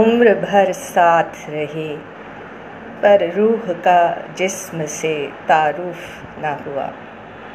उम्र भर साथ रहे, पर रूह का जिस्म से तारुफ ना हुआ।